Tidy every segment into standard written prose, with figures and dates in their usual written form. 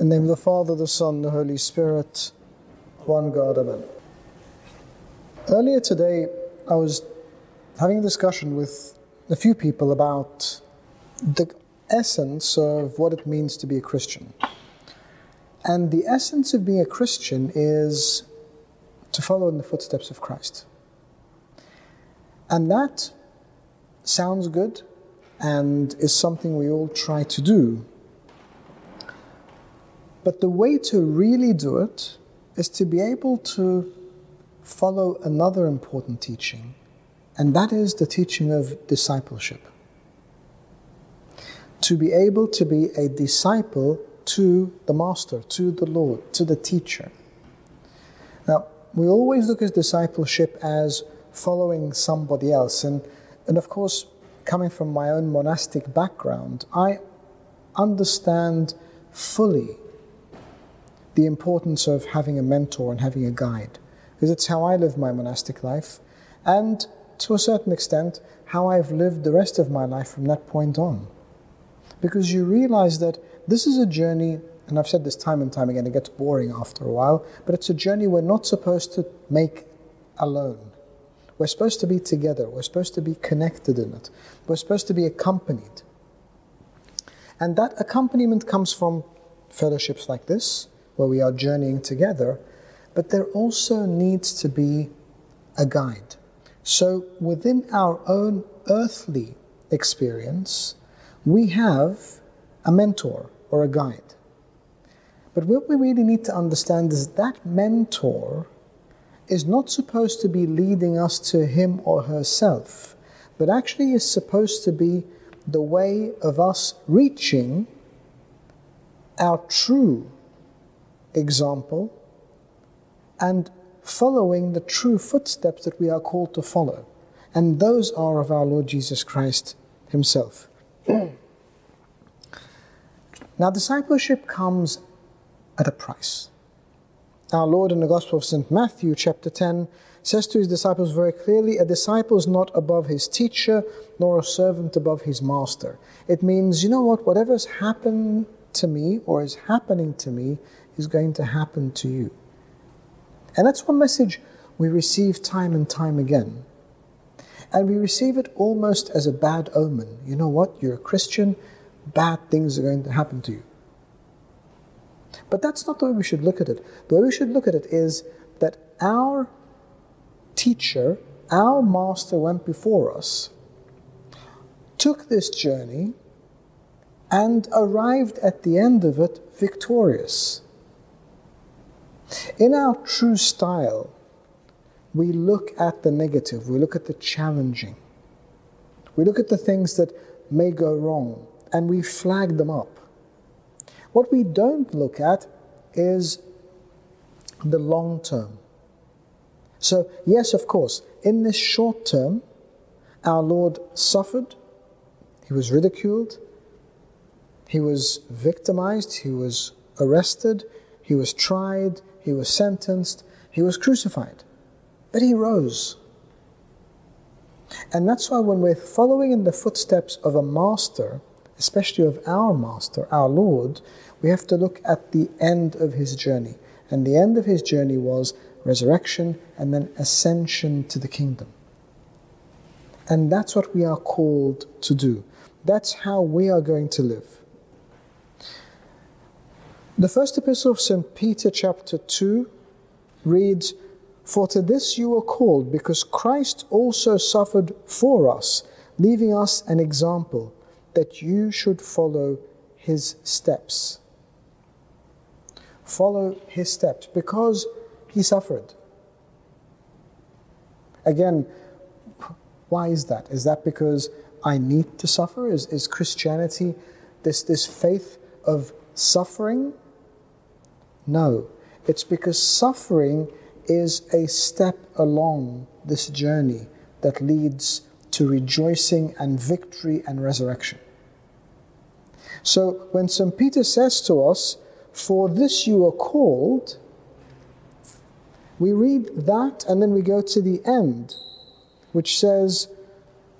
In the name of the Father, the Son, and the Holy Spirit, one God, amen. Earlier today, I was having a discussion with a few people about the essence of what it means to be a Christian. And the essence of being a Christian is to follow in the footsteps of Christ. And that sounds good and is something we all try to do. But the way to really do it is to be able to follow another important teaching, and that is the teaching of discipleship. To be able to be a disciple to the Master, to the Lord, to the teacher. Now, we always look at discipleship as following somebody else, and of course, coming from my own monastic background, I understand fully the importance of having a mentor and having a guide, because it's how I live my monastic life, and to a certain extent, how I've lived the rest of my life from that point on. Because you realize that this is a journey, and I've said this time and time again, it gets boring after a while, but it's a journey we're not supposed to make alone. We're supposed to be together, we're supposed to be connected in it, we're supposed to be accompanied. And that accompaniment comes from fellowships like this, where we are journeying together, but there also needs to be a guide. So within our own earthly experience, we have a mentor or a guide. But what we really need to understand is that mentor is not supposed to be leading us to him or herself, but actually is supposed to be the way of us reaching our true example and following the true footsteps that we are called to follow, and those are of our Lord Jesus Christ himself. Now, discipleship comes at a price. Our Lord in the Gospel of St. Matthew chapter 10 says to his disciples very clearly, a disciple is not above his teacher, nor a servant above his master. It means, you know what, whatever's happened to me or is happening to me is going to happen to you. And that's one message we receive time and time again. And we receive it almost as a bad omen. You know what, you're a Christian, bad things are going to happen to you. But that's not the way we should look at it. The way we should look at it is that our teacher, our master went before us, took this journey, and arrived at the end of it victorious. In our true style, we look at the negative, we look at the challenging, we look at the things that may go wrong, and we flag them up. What we don't look at is the long term. So, yes, of course, in this short term, our Lord suffered, he was ridiculed, he was victimized, he was arrested, he was tried, he was sentenced, he was crucified, but he rose. And that's why when we're following in the footsteps of a master, especially of our master, our Lord, we have to look at the end of his journey. And the end of his journey was resurrection and then ascension to the kingdom. And that's what we are called to do. That's how we are going to live. The first epistle of St. Peter chapter 2 reads, "For to this you were called, because Christ also suffered for us, leaving us an example, that you should follow his steps." Follow his steps, because he suffered. Again, why is that? Is that because I need to suffer? Is Christianity this faith of suffering? No, it's because suffering is a step along this journey that leads to rejoicing and victory and resurrection. So when St. Peter says to us, "For this you are called," we read that and then we go to the end, which says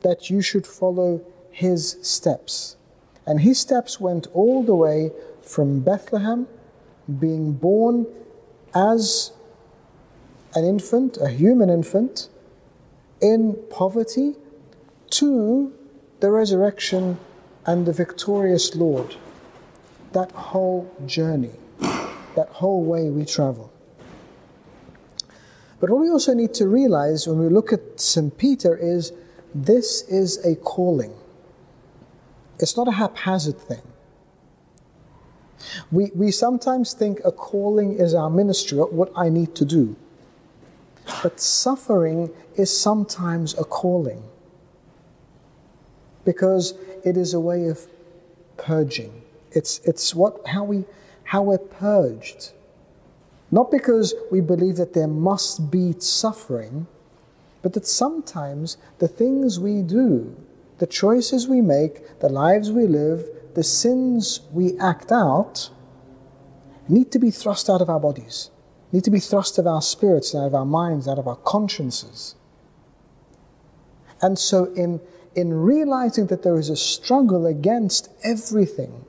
that you should follow his steps. And his steps went all the way from Bethlehem being born as an infant, a human infant, in poverty, to the resurrection and the victorious Lord. That whole journey, that whole way we travel. But what we also need to realize when we look at St. Peter is this is a calling. It's not a haphazard thing. We sometimes think a calling is our ministry, what I need to do. But suffering is sometimes a calling, because it is a way of purging. It's how we're purged. Not because we believe that there must be suffering, but that sometimes the things we do, the choices we make, the lives we live, the sins we act out, need to be thrust out of our bodies, need to be thrust out of our spirits, out of our minds, out of our consciences. And so in realizing that there is a struggle against everything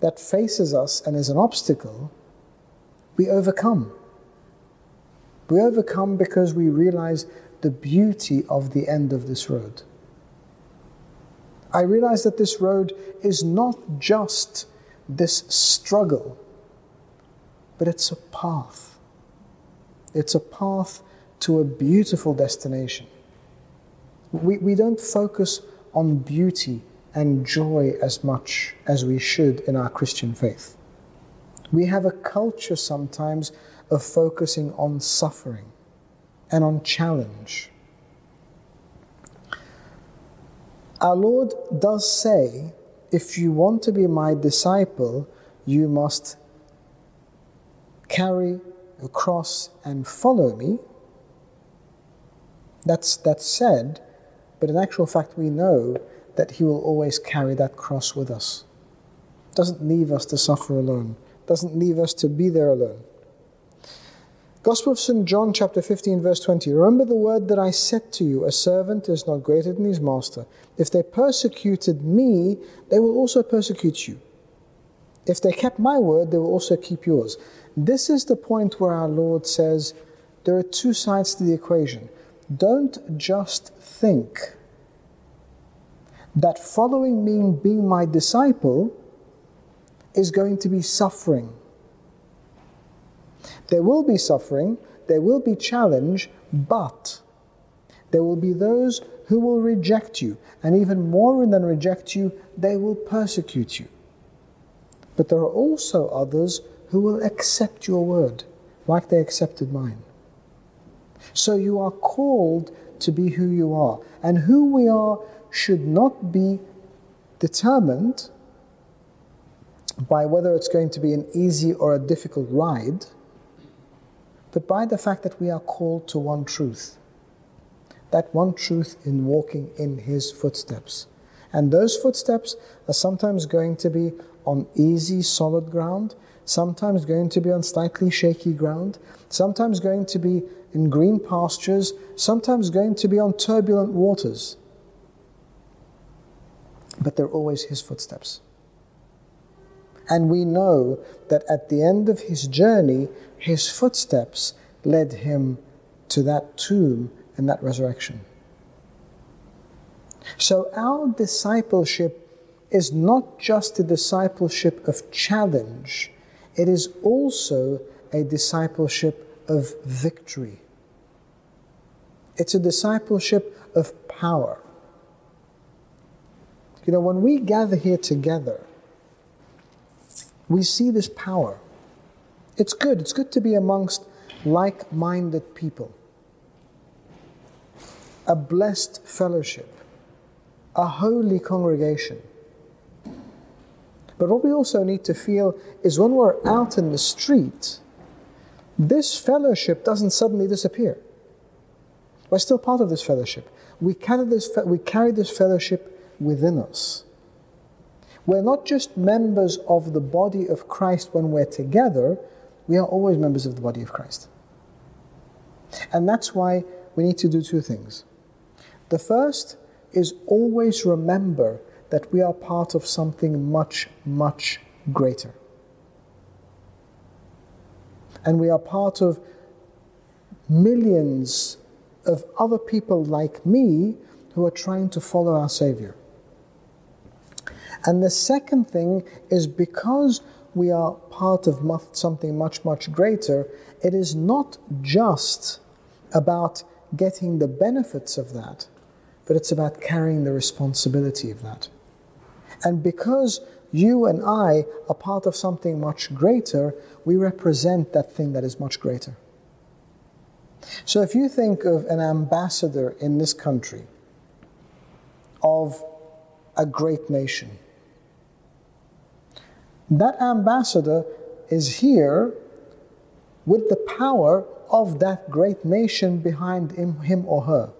that faces us and is an obstacle, we overcome. We overcome because we realize the beauty of the end of this road. I realize that this road is not just this struggle, but it's a path. It's a path to a beautiful destination. We don't focus on beauty and joy as much as we should in our Christian faith. We have a culture sometimes of focusing on suffering and on challenge. Our Lord does say, if you want to be my disciple, you must carry your cross and follow me. That's said, but in actual fact we know that he will always carry that cross with us. Doesn't leave us to suffer alone. Doesn't leave us to be there alone. Gospel of St. John, chapter 15, verse 20. Remember the word that I said to you, a servant is not greater than his master. If they persecuted me, they will also persecute you. If they kept my word, they will also keep yours. This is the point where our Lord says, there are two sides to the equation. Don't just think that following me, being my disciple, is going to be suffering. There will be suffering, there will be challenge, but there will be those who will reject you, and even more than reject you, they will persecute you. But there are also others who will accept your word, like they accepted mine. So you are called to be who you are, and who we are should not be determined by whether it's going to be an easy or a difficult ride, but by the fact that we are called to one truth. That one truth in walking in his footsteps. And those footsteps are sometimes going to be on easy, solid ground, sometimes going to be on slightly shaky ground, sometimes going to be in green pastures, sometimes going to be on turbulent waters. But they're always his footsteps. And we know that at the end of his journey, his footsteps led him to that tomb and that resurrection. So our discipleship is not just a discipleship of challenge, it is also a discipleship of victory. It's a discipleship of power. You know, when we gather here together, we see this power. It's good. It's good to be amongst like-minded people. A blessed fellowship. A holy congregation. But what we also need to feel is when we're out in the street, this fellowship doesn't suddenly disappear. We're still part of this fellowship. We carry this fellowship within us. We're not just members of the body of Christ when we're together, we are always members of the body of Christ. And that's why we need to do two things. The first is always remember that we are part of something much, much greater. and we are part of millions of other people like me who are trying to follow our Savior. And the second thing is, because we are part of something much, much greater, it is not just about getting the benefits of that, but it's about carrying the responsibility of that. And because you and I are part of something much greater, we represent that thing that is much greater. So if you think of an ambassador in this country of a great nation, that ambassador is here with the power of that great nation behind him or her.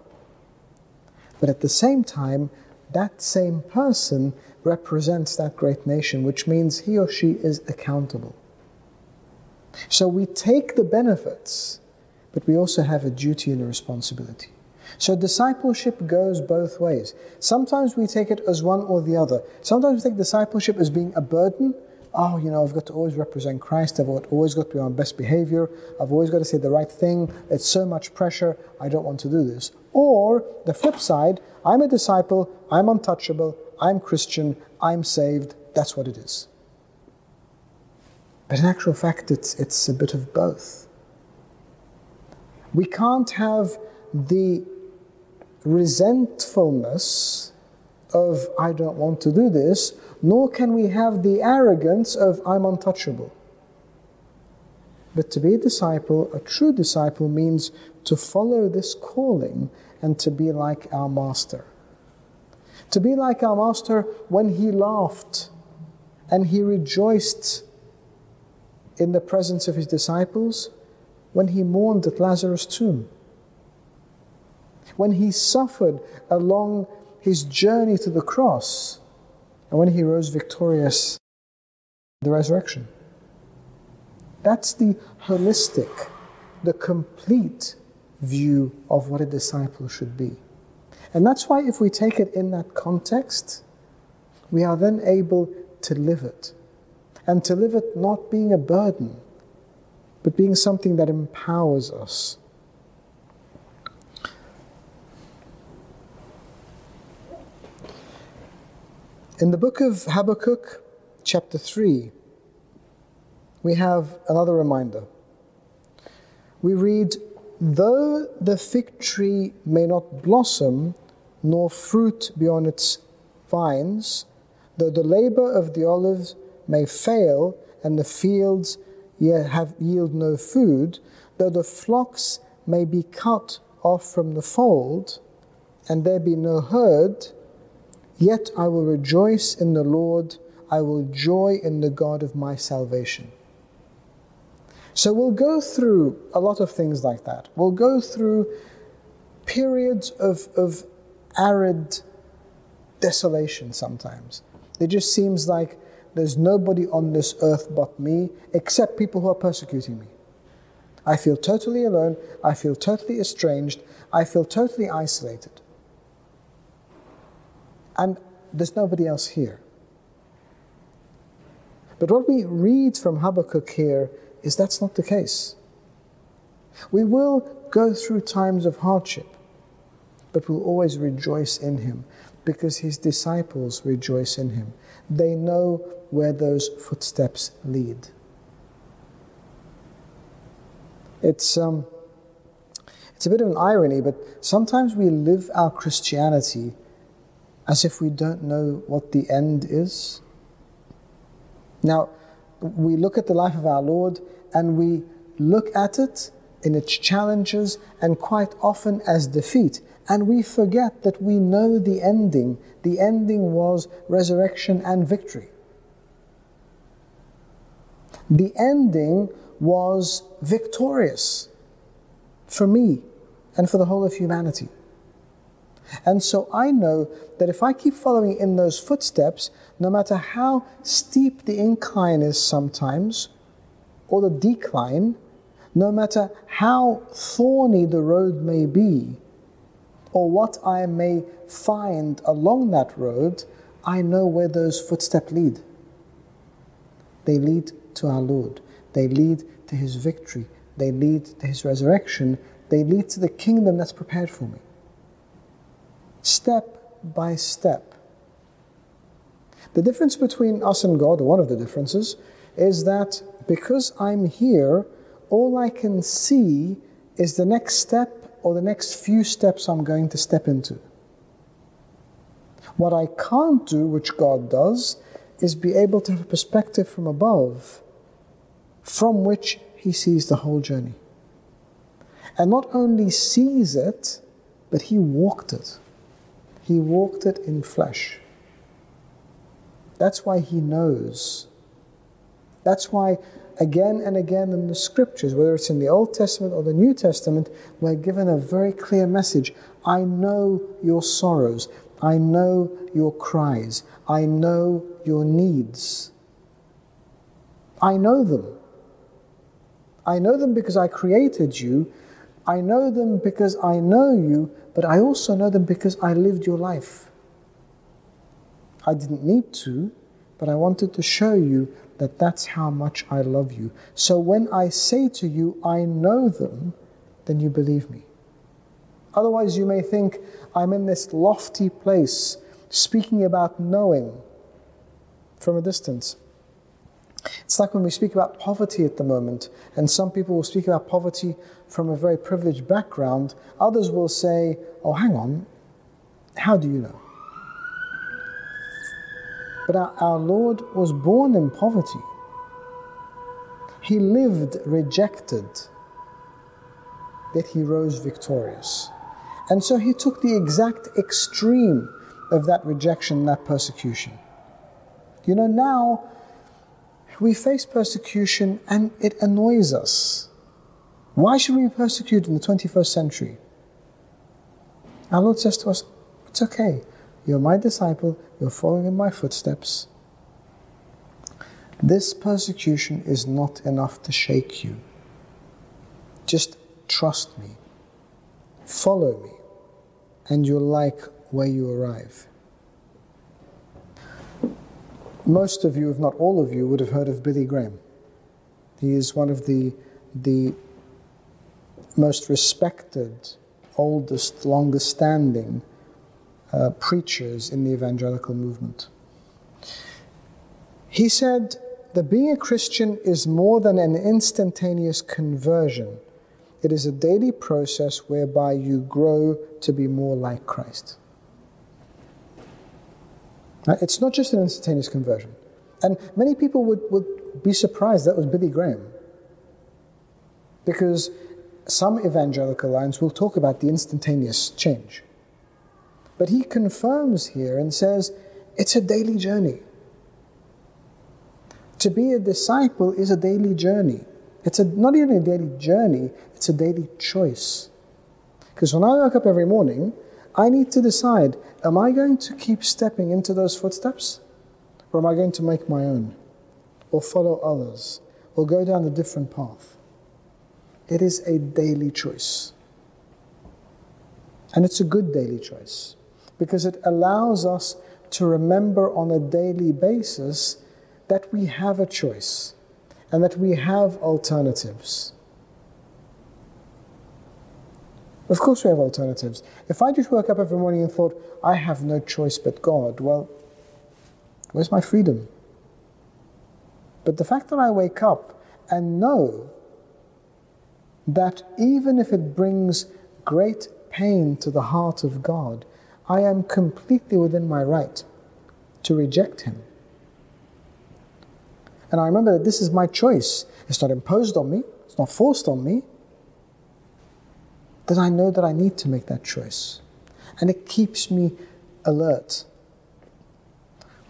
But at the same time, that same person represents that great nation, which means he or she is accountable. So we take the benefits, but we also have a duty and a responsibility. So discipleship goes both ways. Sometimes we take it as one or the other. Sometimes we take discipleship as being a burden. Oh, you know, I've got to always represent Christ. I've always got to be on best behavior. I've always got to say the right thing. It's so much pressure. I don't want to do this. Or the flip side, I'm a disciple. I'm untouchable. I'm Christian. I'm saved. That's what it is. But in actual fact, it's a bit of both. We can't have the resentfulness of, I don't want to do this, nor can we have the arrogance of, I'm untouchable. But to be a disciple, a true disciple, means to follow this calling and to be like our Master. To be like our Master when He laughed and He rejoiced in the presence of His disciples, when He mourned at Lazarus' tomb, when He suffered along His journey to the cross, and when He rose victorious in the resurrection. That's the holistic, the complete view of what a disciple should be. And that's why, if we take it in that context, we are then able to live it. And to live it not being a burden, but being something that empowers us. In the book of Habakkuk, chapter 3, we have another reminder. We read, "Though the fig tree may not blossom, nor fruit be on its vines, though the labor of the olives may fail, and the fields yield no food, though the flocks may be cut off from the fold, and there be no herd, yet I will rejoice in the Lord, I will joy in the God of my salvation." So we'll go through a lot of things like that. We'll go through periods of arid desolation sometimes. It just seems like there's nobody on this earth but me, except people who are persecuting me. I feel totally alone, I feel totally estranged, I feel totally isolated. And there's nobody else here. But what we read from Habakkuk here is that's not the case. We will go through times of hardship, but we'll always rejoice in Him, because His disciples rejoice in Him. They know where those footsteps lead. It's a bit of an irony, but sometimes we live our Christianity as if we don't know what the end is. Now, we look at the life of our Lord and we look at it in its challenges and quite often as defeat. And we forget that we know the ending. The ending was resurrection and victory. The ending was victorious for me and for the whole of humanity. And so I know that if I keep following in those footsteps, no matter how steep the incline is sometimes, or the decline, no matter how thorny the road may be, or what I may find along that road, I know where those footsteps lead. They lead to our Lord. They lead to his victory. They lead to his resurrection. They lead to the kingdom that's prepared for me. Step by step. The difference between us and God, one of the differences, is that because I'm here, all I can see is the next step or the next few steps I'm going to step into. What I can't do, which God does, is be able to have a perspective from above from which he sees the whole journey. And not only sees it, but he walked it. He walked it in flesh. That's why he knows. That's why again and again in the scriptures, whether it's in the Old Testament or the New Testament, we're given a very clear message. I know your sorrows. I know your cries. I know your needs. I know them. I know them because I created you. I know them because I know you, but I also know them because I lived your life. I didn't need to, but I wanted to show you that that's how much I love you. So when I say to you, I know them, then you believe me. Otherwise you may think, I'm in this lofty place, speaking about knowing from a distance. It's like when we speak about poverty at the moment, and some people will speak about poverty from a very privileged background. Others will say, oh, hang on, how do you know? But our Lord was born in poverty. He lived rejected, yet he rose victorious. And so he took the exact extreme of that rejection, that persecution. You know, now we face persecution and it annoys us. Why should we be persecuted in the 21st century? Our Lord says to us, it's okay. You're my disciple. You're following in my footsteps. This persecution is not enough to shake you. Just trust me. Follow me. And you'll like where you arrive. Most of you, if not all of you, would have heard of Billy Graham. He is one of the most respected, oldest, longest-standing preachers in the evangelical movement. He said that being a Christian is more than an instantaneous conversion. It is a daily process whereby you grow to be more like Christ. Now, it's not just an instantaneous conversion. And many people would be surprised that was Billy Graham. Because some evangelical lines will talk about the instantaneous change. But he confirms here and says, it's a daily journey. To be a disciple is a daily journey. It's not even a daily journey, it's a daily choice. Because when I wake up every morning, I need to decide, am I going to keep stepping into those footsteps? Or am I going to make my own? Or follow others? Or go down a different path? It is a daily choice. And it's a good daily choice. Because it allows us to remember on a daily basis that we have a choice. And that we have alternatives. Of course we have alternatives. If I just woke up every morning and thought, I have no choice but God, well, where's my freedom? But the fact that I wake up and know that even if it brings great pain to the heart of God, I am completely within my right to reject him. And I remember that this is my choice. It's not imposed on me. It's not forced on me. That I know that I need to make that choice. And it keeps me alert.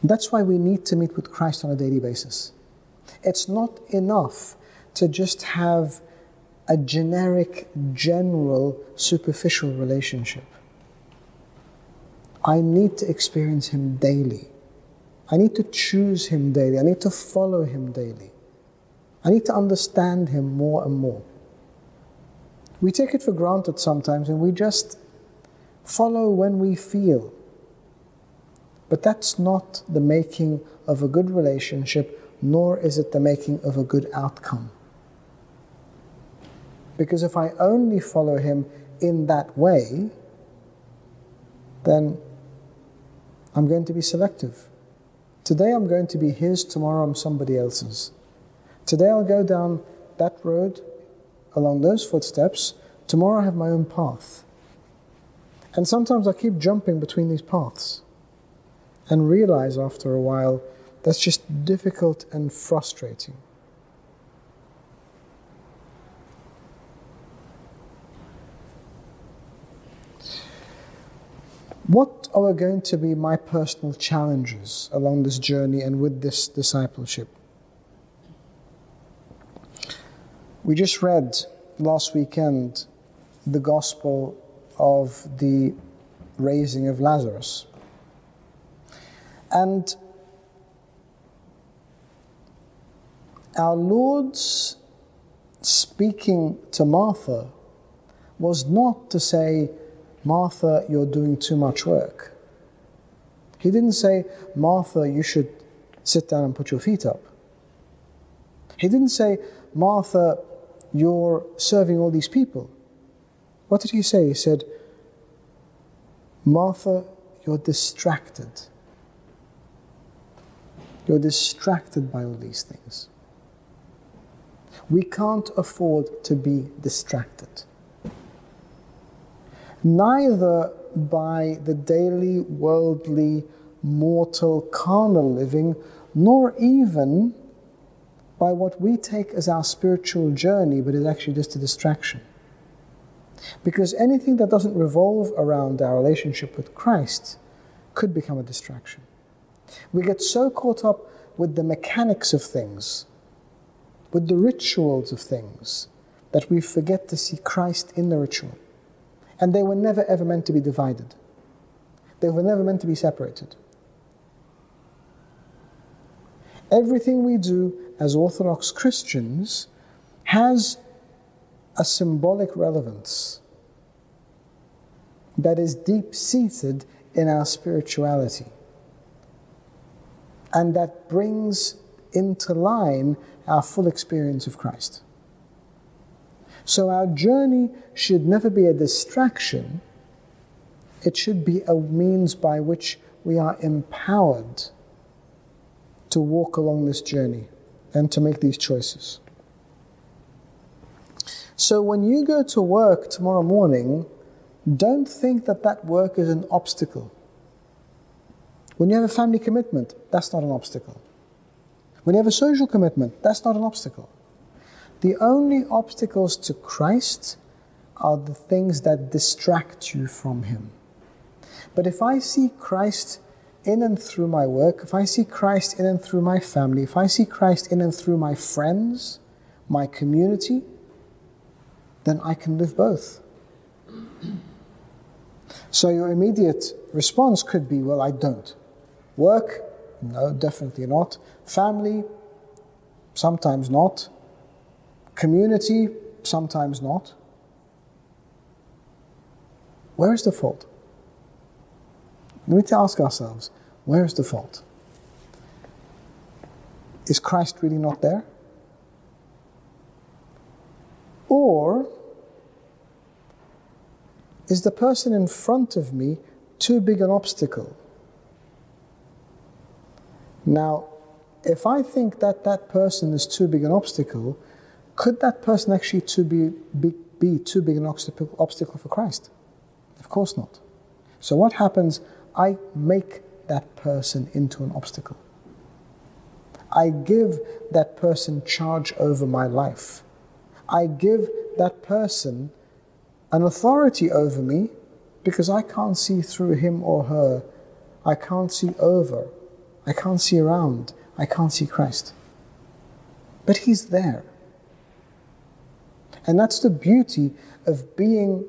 That's why we need to meet with Christ on a daily basis. It's not enough to just have a generic, general, superficial relationship. I need to experience him daily. I need to choose him daily. I need to follow him daily. I need to understand him more and more. We take it for granted sometimes and we just follow when we feel. But that's not the making of a good relationship, nor is it the making of a good outcome. Because if I only follow him in that way, then I'm going to be selective. Today I'm going to be his, tomorrow I'm somebody else's. Today I'll go down that road along those footsteps, tomorrow I have my own path. And sometimes I keep jumping between these paths and realize after a while that's just difficult and frustrating. What are going to be my personal challenges along this journey and with this discipleship? We just read last weekend the gospel of the raising of Lazarus. And our Lord's speaking to Martha was not to say, Martha, you're doing too much work. He didn't say, Martha, you should sit down and put your feet up. He didn't say, Martha, you're serving all these people. What did he say? He said, Martha, you're distracted. You're distracted by all these things. We can't afford to be distracted. Neither by the daily, worldly, mortal, carnal living, nor even by what we take as our spiritual journey, but is actually just a distraction. Because anything that doesn't revolve around our relationship with Christ could become a distraction. We get so caught up with the mechanics of things, with the rituals of things, that we forget to see Christ in the ritual. And they were never ever meant to be divided. They were never meant to be separated. Everything we do as Orthodox Christians has a symbolic relevance that is deep-seated in our spirituality. And that brings into line our full experience of Christ. So our journey should never be a distraction. It should be a means by which we are empowered to walk along this journey and to make these choices. So when you go to work tomorrow morning, don't think that that work is an obstacle. When you have a family commitment, that's not an obstacle. When you have a social commitment, that's not an obstacle. The only obstacles to Christ are the things that distract you from him. But if I see Christ in and through my work, if I see Christ in and through my family, if I see Christ in and through my friends, my community, then I can live both. So your immediate response could be, well, I don't. Work? No, definitely not. Family? Sometimes not. Community, sometimes not. Where is the fault? We need to ask ourselves, where is the fault? Is Christ really not there? Or is the person in front of me too big an obstacle? Now, if I think that that person is too big an obstacle, could that person actually be too big an obstacle for Christ? Of course not. So what happens? I make that person into an obstacle. I give that person charge over my life. I give that person an authority over me because I can't see through him or her. I can't see over. I can't see around. I can't see Christ. But he's there. And that's the beauty of being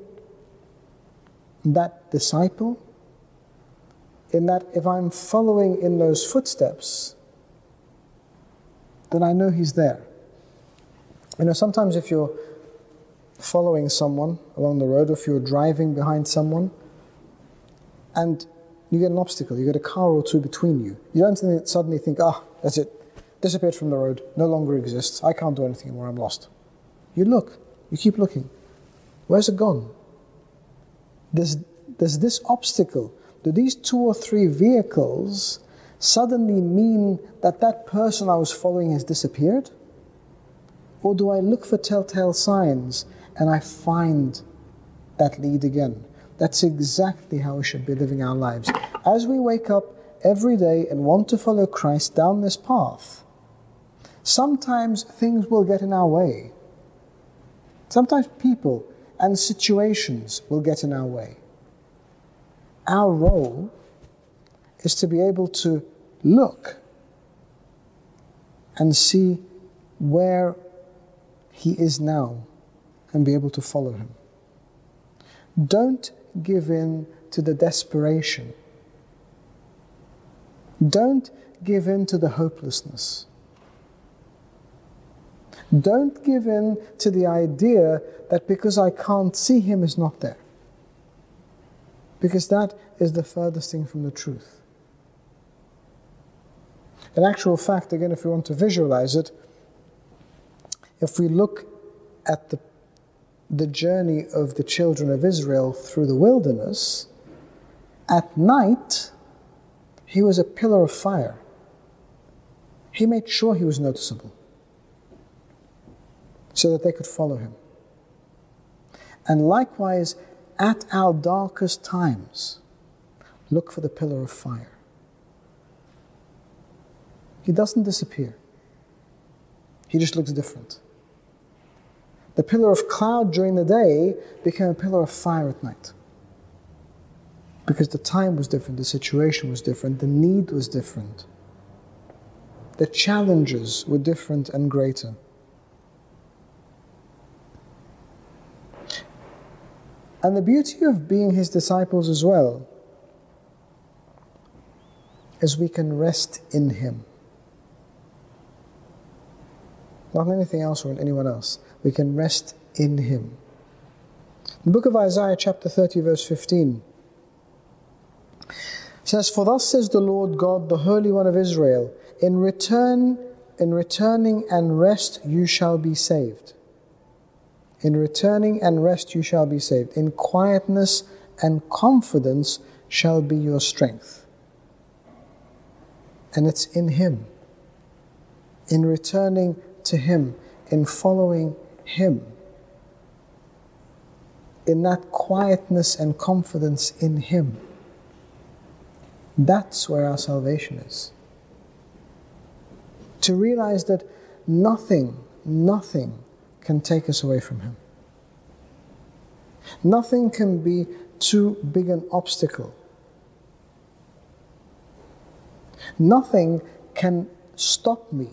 that disciple, in that if I'm following in those footsteps, then I know he's there. You know, sometimes if you're following someone along the road, or if you're driving behind someone, and you get an obstacle, you get a car or two between you, you don't suddenly think, that's it, disappeared from the road, no longer exists, I can't do anything anymore, I'm lost. You look, You keep looking. Where's it gone? Does this obstacle, do these 2 or 3 vehicles suddenly mean that that person I was following has disappeared? Or do I look for telltale signs and I find that lead again? That's exactly how we should be living our lives. As we wake up every day and want to follow Christ down this path, sometimes things will get in our way. Sometimes people and situations will get in our way. Our role is to be able to look and see where he is now and be able to follow him. Don't give in to the desperation. Don't give in to the hopelessness. Don't give in to the idea that because I can't see him, he's not there. Because that is the furthest thing from the truth. In actual fact, again, if we want to visualize it, if we look at the journey of the children of Israel through the wilderness, at night, he was a pillar of fire. He made sure he was noticeable so that they could follow him. And likewise, at our darkest times, look for the pillar of fire. He doesn't disappear. He just looks different. The pillar of cloud during the day became a pillar of fire at night. Because the time was different, the situation was different, the need was different. The challenges were different and greater. And the beauty of being his disciples as well is we can rest in him. Not in anything else or in anyone else. We can rest in him. The book of Isaiah, chapter 30, verse 15, says, "For thus says the Lord God, the Holy One of Israel, in returning and rest you shall be saved. In returning and rest you shall be saved. In quietness and confidence shall be your strength." And it's in him. In returning to him. In following him. In that quietness and confidence in him. That's where our salvation is. To realize that nothing can take us away from him. Nothing can be too big an obstacle. Nothing can stop me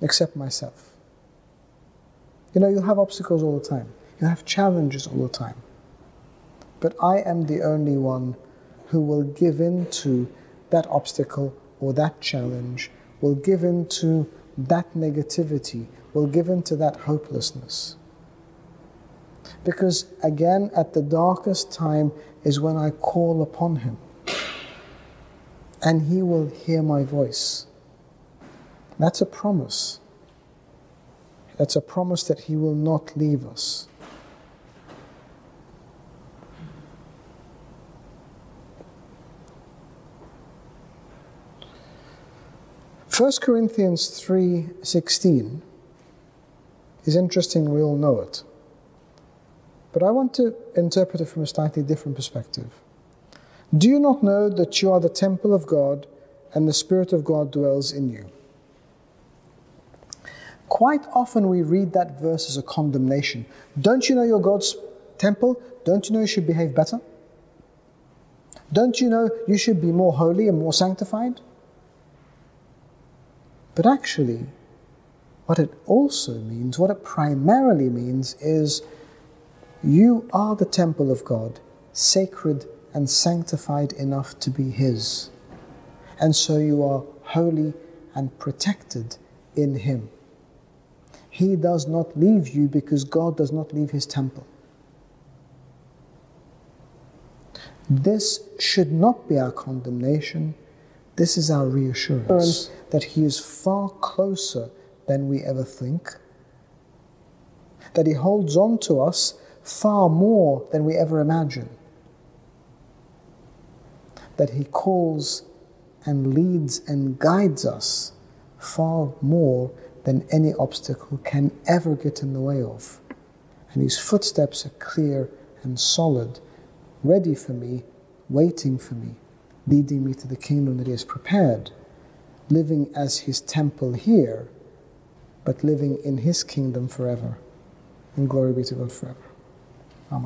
except myself. You know, you'll have obstacles all the time. You'll have challenges all the time. But I am the only one who will give in to that obstacle or that challenge, will give in to that negativity, will give in to that hopelessness. Because again, at the darkest time is when I call upon him. And he will hear my voice. That's a promise. That's a promise that he will not leave us. First Corinthians 3:16 is interesting, we all know it. But I want to interpret it from a slightly different perspective. "Do you not know that you are the temple of God and the Spirit of God dwells in you?" Quite often we read that verse as a condemnation. Don't you know you're God's temple? Don't you know you should behave better? Don't you know you should be more holy and more sanctified? But actually, what it also means, what it primarily means, is you are the temple of God, sacred and sanctified enough to be his. And so you are holy and protected in him. He does not leave you because God does not leave his temple. This should not be our condemnation. This is our reassurance that he is far closer than we ever think. that he holds on to us far more than we ever imagine, that he calls and leads and guides us far more than any obstacle can ever get in the way of. And his footsteps are clear and solid, ready for me, waiting for me, leading me to the kingdom that he has prepared, living as his temple here, but living in his kingdom forever. And glory be to God forever. Amen.